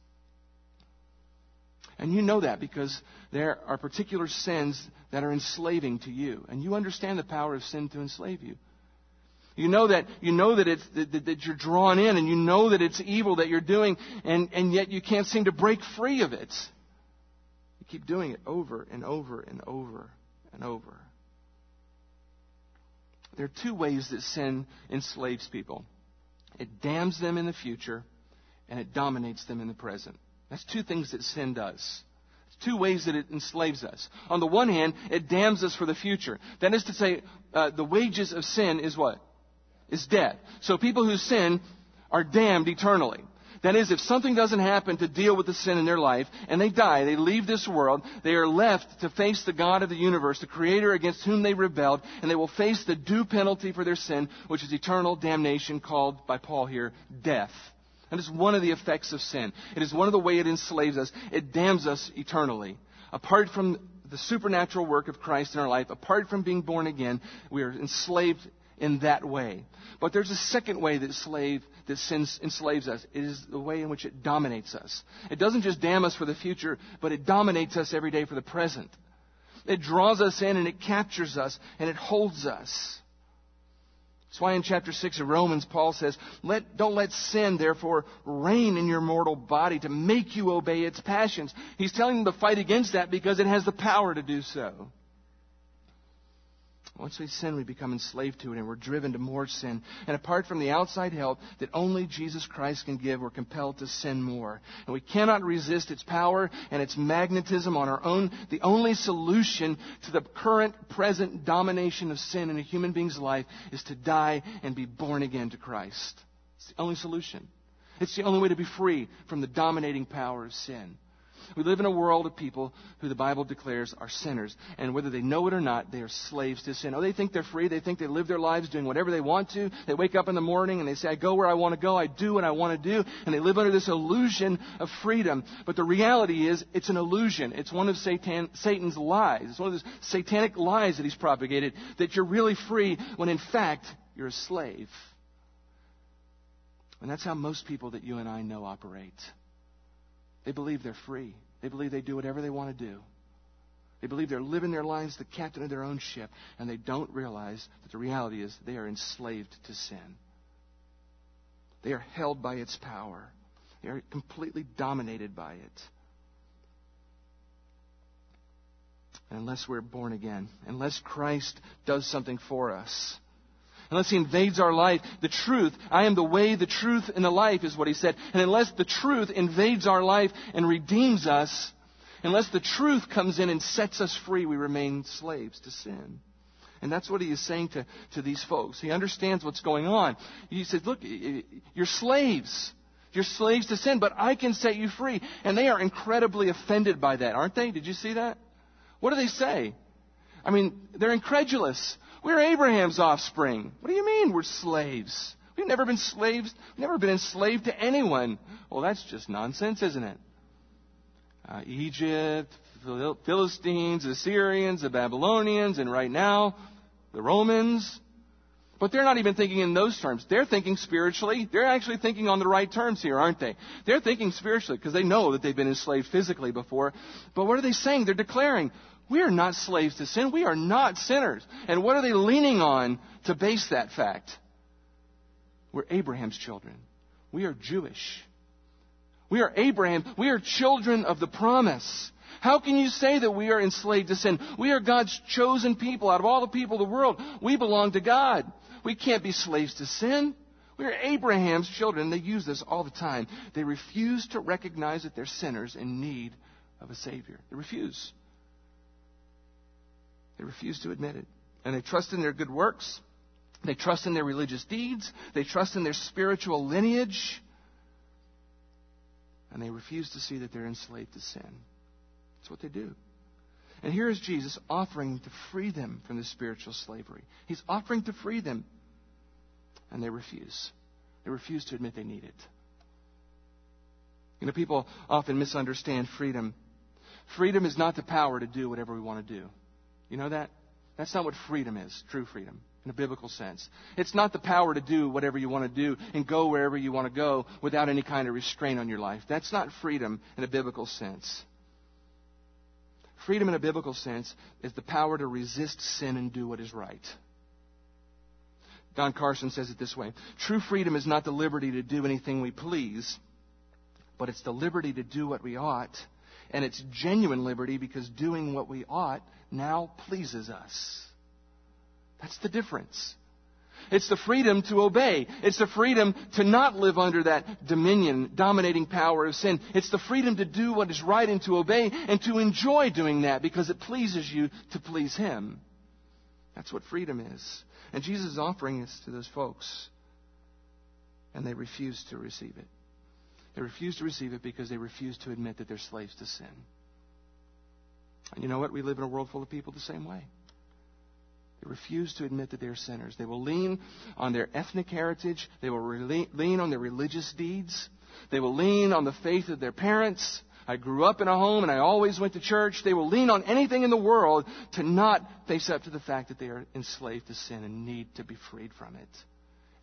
And you know that because there are particular sins that are enslaving to you. And you understand the power of sin to enslave you. You know that it's that you're drawn in, and you know that it's evil that you're doing, and yet you can't seem to break free of it. You keep doing it over and over and over and over. There are two ways that sin enslaves people. It damns them in the future, and it dominates them in the present. That's two things that sin does. Two ways that it enslaves us. On the one hand, it damns us for the future. That is to say, the wages of sin is what? Is death. So people who sin are damned eternally. That is, if something doesn't happen to deal with the sin in their life, and they die, they leave this world, they are left to face the God of the universe, the Creator against whom they rebelled, and they will face the due penalty for their sin, which is eternal damnation, called by Paul here, death. That is one of the effects of sin. It is one of the ways it enslaves us. It damns us eternally. Apart from the supernatural work of Christ in our life, apart from being born again, we are enslaved in that way. But there's a second way that sin enslaves us. It is the way in which it dominates us. It doesn't just damn us for the future, but it dominates us every day for the present. It draws us in and it captures us and it holds us. That's why in chapter 6 of Romans, Paul says, don't let sin, therefore, reign in your mortal body to make you obey its passions. He's telling them to fight against that because it has the power to do so. Once we sin, we become enslaved to it and we're driven to more sin. And apart from the outside help that only Jesus Christ can give, we're compelled to sin more. And we cannot resist its power and its magnetism on our own. The only solution to the current, present domination of sin in a human being's life is to die and be born again to Christ. It's the only solution. It's the only way to be free from the dominating power of sin. We live in a world of people who the Bible declares are sinners. And whether they know it or not, they are slaves to sin. Oh, they think they're free. They think they live their lives doing whatever they want to. They wake up in the morning and they say, I go where I want to go. I do what I want to do. And they live under this illusion of freedom. But the reality is, it's an illusion. It's one of Satan's lies. It's one of those satanic lies that he's propagated, that you're really free when in fact you're a slave. And that's how most people that you and I know operate. They believe they're free. They believe they do whatever they want to do. They believe they're living their lives the captain of their own ship, and they don't realize that the reality is they are enslaved to sin. They are held by its power. They are completely dominated by it. And unless we're born again, unless Christ does something for us, unless He invades our life, the truth, I am the way, the truth, and the life is what He said. And unless the truth invades our life and redeems us, unless the truth comes in and sets us free, we remain slaves to sin. And that's what He is saying to these folks. He understands what's going on. He says, look, you're slaves. You're slaves to sin, but I can set you free. And they are incredibly offended by that, aren't they? Did you see that? What do they say? I mean, they're incredulous. We're Abraham's offspring. What do you mean we're slaves? We've never been slaves. We've never been enslaved to anyone. Well, that's just nonsense, isn't it? Egypt, Philistines, Assyrians, the Babylonians, and right now, the Romans. But they're not even thinking in those terms. They're thinking spiritually. They're actually thinking on the right terms here, aren't they? They're thinking spiritually because they know that they've been enslaved physically before. But what are they saying? They're declaring, we are not slaves to sin. We are not sinners. And what are they leaning on to base that fact? We're Abraham's children. We are Jewish. We are Abraham. We are children of the promise. How can you say that we are enslaved to sin? We are God's chosen people. Out of all the people of the world, we belong to God. We can't be slaves to sin. We are Abraham's children. They use this all the time. They refuse to recognize that they're sinners in need of a Savior. They refuse. They refuse to admit it. And they trust in their good works. They trust in their religious deeds. They trust in their spiritual lineage. And they refuse to see that they're enslaved to sin. That's what they do. And here is Jesus offering to free them from the spiritual slavery. He's offering to free them. And they refuse. They refuse to admit they need it. You know, people often misunderstand freedom. Freedom is not the power to do whatever we want to do. You know that? That's not what freedom is, true freedom, in a biblical sense. It's not the power to do whatever you want to do and go wherever you want to go without any kind of restraint on your life. That's not freedom in a biblical sense. Freedom in a biblical sense is the power to resist sin and do what is right. Don Carson says it this way. True freedom is not the liberty to do anything we please, but it's the liberty to do what we ought. And it's genuine liberty because doing what we ought now pleases us. That's the difference. It's the freedom to obey. It's the freedom to not live under that dominion, dominating power of sin. It's the freedom to do what is right and to obey and to enjoy doing that because it pleases you to please Him. That's what freedom is. And Jesus is offering this to those folks. And they refuse to receive it. They refuse to receive it because they refuse to admit that they're slaves to sin. And you know what? We live in a world full of people the same way. They refuse to admit that they're sinners. They will lean on their ethnic heritage. They will lean on their religious deeds. They will lean on the faith of their parents. I grew up in a home and I always went to church. They will lean on anything in the world to not face up to the fact that they are enslaved to sin and need to be freed from it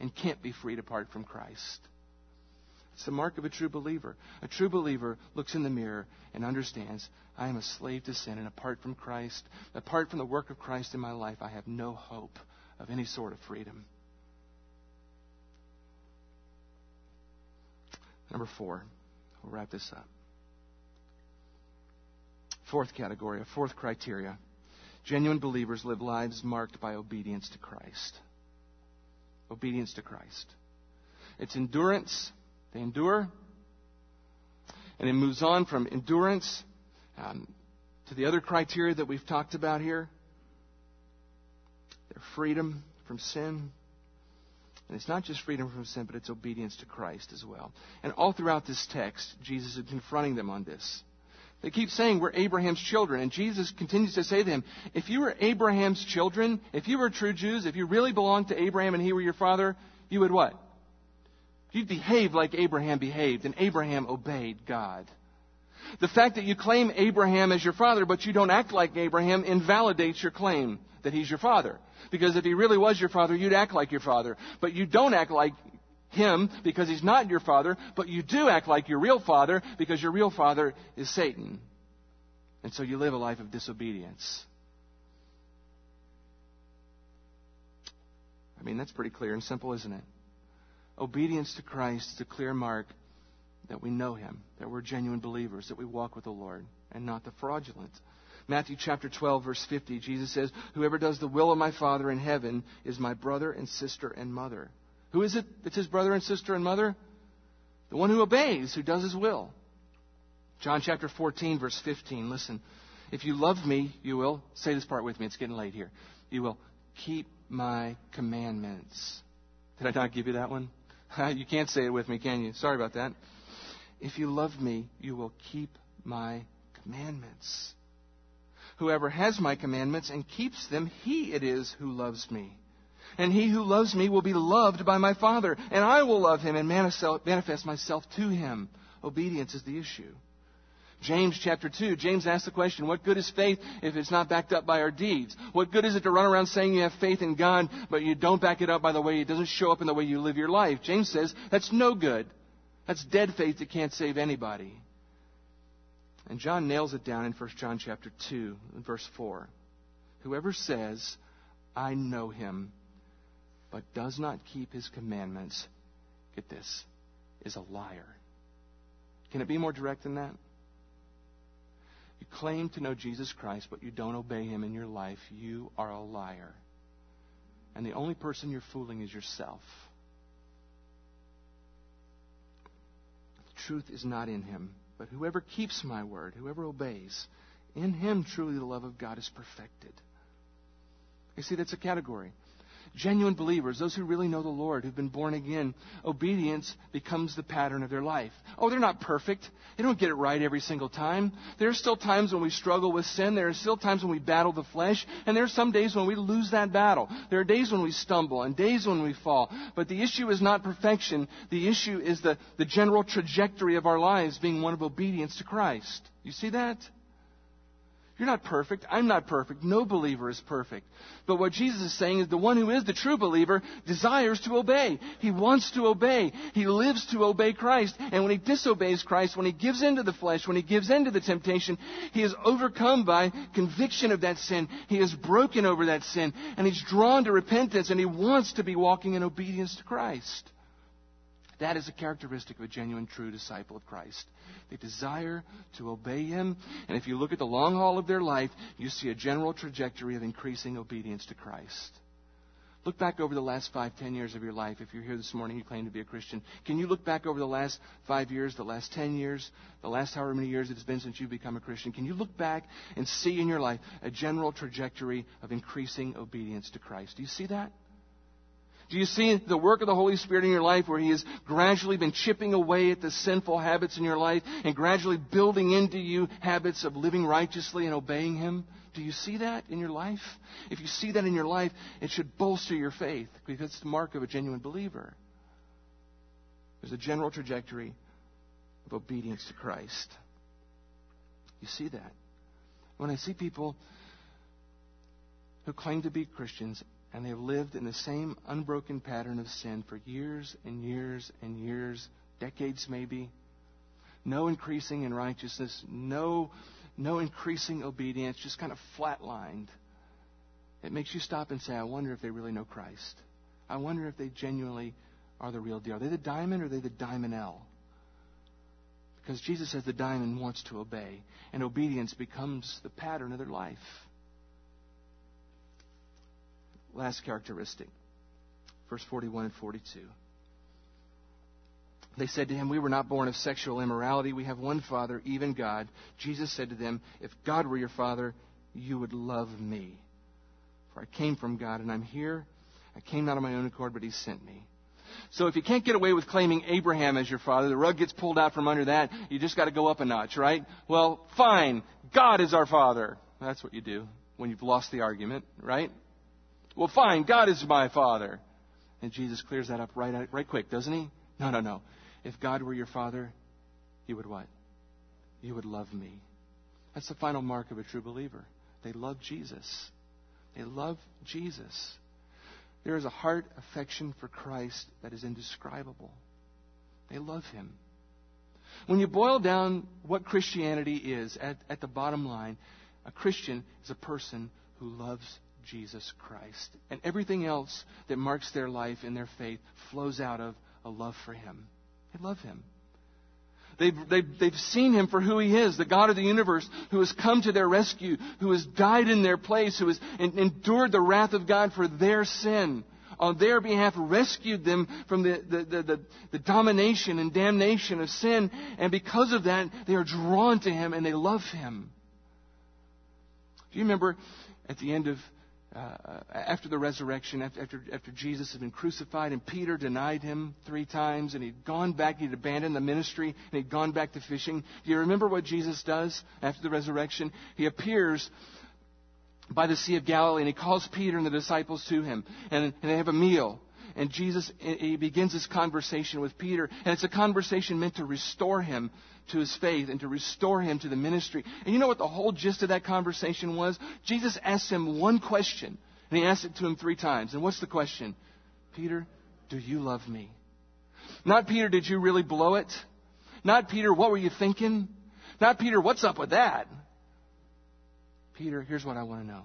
and can't be freed apart from Christ. It's the mark of a true believer. A true believer looks in the mirror and understands, I am a slave to sin, and apart from Christ, apart from the work of Christ in my life, I have no hope of any sort of freedom. Number 4, we'll wrap this up. Fourth category, a fourth criteria. Genuine believers live lives marked by obedience to Christ. Obedience to Christ. It's endurance. They endure, and it moves on from endurance to the other criteria that we've talked about here. Their freedom from sin. And it's not just freedom from sin, but it's obedience to Christ as well. And all throughout this text, Jesus is confronting them on this. They keep saying, we're Abraham's children. And Jesus continues to say to him, if you were Abraham's children, if you were true Jews, if you really belonged to Abraham and he were your father, you would what? You'd behave like Abraham behaved, and Abraham obeyed God. The fact that you claim Abraham as your father, but you don't act like Abraham, invalidates your claim that he's your father. Because if he really was your father, you'd act like your father. But you don't act like him because he's not your father, but you do act like your real father because your real father is Satan. And so you live a life of disobedience. I mean, that's pretty clear and simple, isn't it? Obedience to Christ is a clear mark that we know Him, that we're genuine believers, that we walk with the Lord and not the fraudulent. Matthew chapter 12, verse 50, Jesus says, whoever does the will of my Father in heaven is my brother and sister and mother. Who is it that's His brother and sister and mother? The one who obeys, who does His will. John chapter 14, verse 15, listen. If you love me, you will, say this part with me, it's getting late here. You will keep my commandments. Did I not give you that one? You can't say it with me, can you? Sorry about that. If you love me, you will keep my commandments. Whoever has my commandments and keeps them, he it is who loves me. And he who loves me will be loved by my Father, and I will love him and manifest myself to him. Obedience is the issue. James chapter 2, James asks the question, what good is faith if it's not backed up by our deeds? What good is it to run around saying you have faith in God, but you don't back it up by the way it doesn't show up in the way you live your life? James says that's no good. That's dead faith that can't save anybody. And John nails it down in 1 John chapter 2, verse 4. Whoever says, I know him, but does not keep his commandments, get this, is a liar. Can it be more direct than that? You claim to know Jesus Christ, but you don't obey him in your life. You are a liar. And the only person you're fooling is yourself. The truth is not in him, but whoever keeps my word, whoever obeys, in him truly the love of God is perfected. You see, that's a category. Genuine believers, those who really know the Lord, who've been born again, obedience becomes the pattern of their life. Oh, they're not perfect. They don't get it right every single time. There are still times when we struggle with sin. There are still times when we battle the flesh. And there are some days when we lose that battle. There are days when we stumble and days when we fall. But the issue is not perfection. The issue is the general trajectory of our lives being one of obedience to Christ. You see that? You're not perfect. I'm not perfect. No believer is perfect. But what Jesus is saying is the one who is the true believer desires to obey. He wants to obey. He lives to obey Christ. And when he disobeys Christ, when he gives in to the flesh, when he gives in to the temptation, he is overcome by conviction of that sin. He is broken over that sin. And he's drawn to repentance. And he wants to be walking in obedience to Christ. That is a characteristic of a genuine, true disciple of Christ. They desire to obey him. And if you look at the long haul of their life, you see a general trajectory of increasing obedience to Christ. Look back over the last 5, 10 years of your life. If you're here this morning, you claim to be a Christian. Can you look back over the last 5 years, the last 10 years, the last however many years it's been since you've become a Christian? Can you look back and see in your life a general trajectory of increasing obedience to Christ? Do you see that? Do you see the work of the Holy Spirit in your life where he has gradually been chipping away at the sinful habits in your life and gradually building into you habits of living righteously and obeying him? Do you see that in your life? If you see that in your life, it should bolster your faith because it's the mark of a genuine believer. There's a general trajectory of obedience to Christ. You see that. When I see people who claim to be Christians, and they have lived in the same unbroken pattern of sin for years and years and years, decades maybe. No increasing in righteousness, no increasing obedience, just kind of flatlined. It makes you stop and say, I wonder if they really know Christ. I wonder if they genuinely are the real deal. Are they the diamond or are they the diamond L? Because Jesus says the diamond wants to obey, and obedience becomes the pattern of their life. Last characteristic, verse 41 and 42. They said to him, we were not born of sexual immorality. We have one Father, even God. Jesus said to them, if God were your Father, you would love me. For I came from God and I'm here. I came not on my own accord, but he sent me. So if you can't get away with claiming Abraham as your father, the rug gets pulled out from under that. You just got to go up a notch, right? Well, fine. God is our Father. That's what you do when you've lost the argument, right? Well, fine, God is my Father. And Jesus clears that up right quick, doesn't he? No. If God were your Father, you would what? You would love me. That's the final mark of a true believer. They love Jesus. They love Jesus. There is a heart affection for Christ that is indescribable. They love him. When you boil down what Christianity is, at the bottom line, a Christian is a person who loves Jesus Christ. And everything else that marks their life and their faith flows out of a love for him. They love him. They've seen him for who he is, the God of the universe, who has come to their rescue, who has died in their place, who has endured the wrath of God for their sin. On their behalf, rescued them from the domination and damnation of sin. And because of that, they are drawn to him and they love him. Do you remember at the end of after the resurrection, after Jesus had been crucified and Peter denied him 3 times and he'd gone back, he'd abandoned the ministry and he'd gone back to fishing. Do you remember what Jesus does after the resurrection? He appears by the Sea of Galilee and he calls Peter and the disciples to him and they have a meal. And Jesus, he begins this conversation with Peter. And it's a conversation meant to restore him to his faith and to restore him to the ministry. And you know what the whole gist of that conversation was? Jesus asked him one question. And he asked it to him three times. And what's the question? Peter, do you love me? Not, Peter, did you really blow it? Not, Peter, what were you thinking? Not, Peter, what's up with that? Peter, here's what I want to know.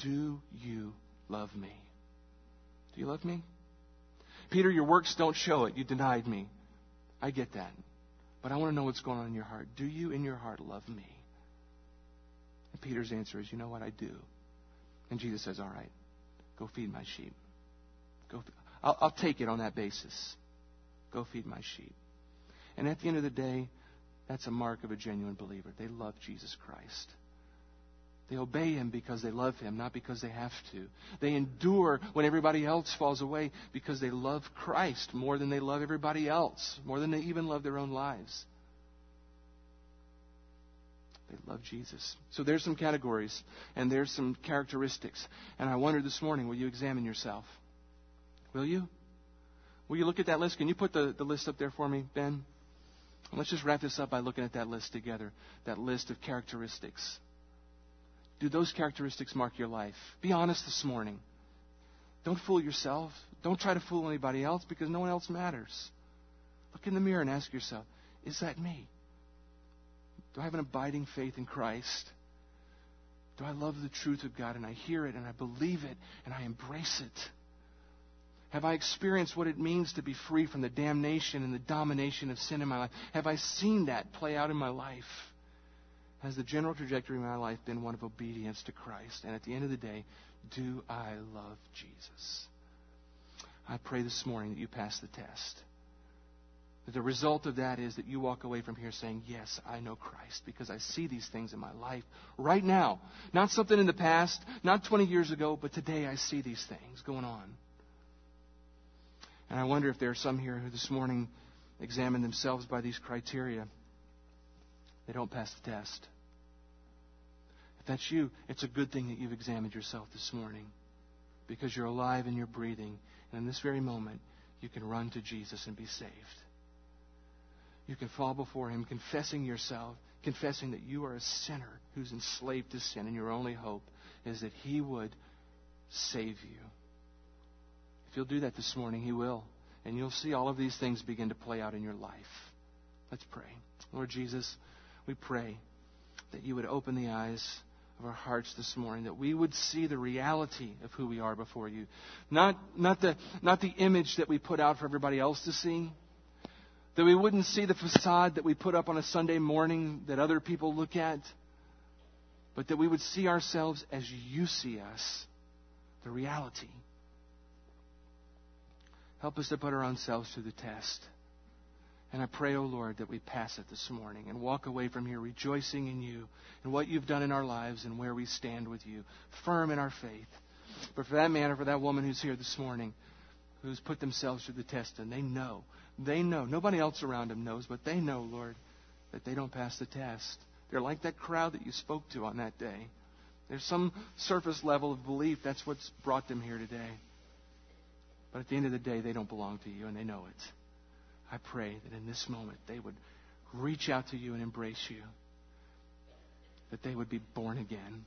Do you love me? Do you love me? Peter, your works don't show it. You denied me. I get that. But I want to know what's going on in your heart. Do you in your heart love me? And Peter's answer is, you know what? I do. And Jesus says, all right, go feed my sheep. I'll take it on that basis. Go feed my sheep. And at the end of the day, that's a mark of a genuine believer. They love Jesus Christ. They obey him because they love him, not because they have to. They endure when everybody else falls away because they love Christ more than they love everybody else, more than they even love their own lives. They love Jesus. So there's some categories and there's some characteristics. And I wonder this morning, will you examine yourself? Will you? Will you look at that list? Can you put the list up there for me, Ben? And let's just wrap this up by looking at that list together, that list of characteristics. Do those characteristics mark your life? Be honest this morning. Don't fool yourself. Don't try to fool anybody else because no one else matters. Look in the mirror and ask yourself, is that me? Do I have an abiding faith in Christ? Do I love the truth of God and I hear it and I believe it and I embrace it? Have I experienced what it means to be free from the damnation and the domination of sin in my life? Have I seen that play out in my life? Has the general trajectory of my life been one of obedience to Christ? And at the end of the day, do I love Jesus? I pray this morning that you pass the test. That the result of that is that you walk away from here saying, yes, I know Christ because I see these things in my life right now. Not something in the past, not 20 years ago, but today I see these things going on. And I wonder if there are some here who this morning examine themselves by these criteria. They don't pass the test. If that's you, it's a good thing that you've examined yourself this morning because you're alive and you're breathing. And in this very moment, you can run to Jesus and be saved. You can fall before him, confessing yourself, confessing that you are a sinner who's enslaved to sin, and your only hope is that he would save you. If you'll do that this morning, he will. And you'll see all of these things begin to play out in your life. Let's pray. Lord Jesus, we pray that you would open the eyes of our hearts this morning, that we would see the reality of who we are before you. Not the image that we put out for everybody else to see. That we wouldn't see the facade that we put up on a Sunday morning that other people look at. But that we would see ourselves as you see us. The reality. Help us to put our own selves to the test. And I pray, O Lord, that we pass it this morning and walk away from here rejoicing in you and what you've done in our lives and where we stand with you, firm in our faith. But for that man or for that woman who's here this morning, who's put themselves to the test, and they know, nobody else around them knows, but they know, Lord, that they don't pass the test. They're like that crowd that you spoke to on that day. There's some surface level of belief. That's what's brought them here today. But at the end of the day, they don't belong to you, and they know it. I pray that in this moment they would reach out to you and embrace you, that they would be born again.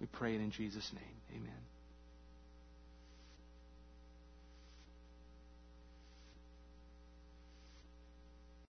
We pray it in Jesus' name. Amen.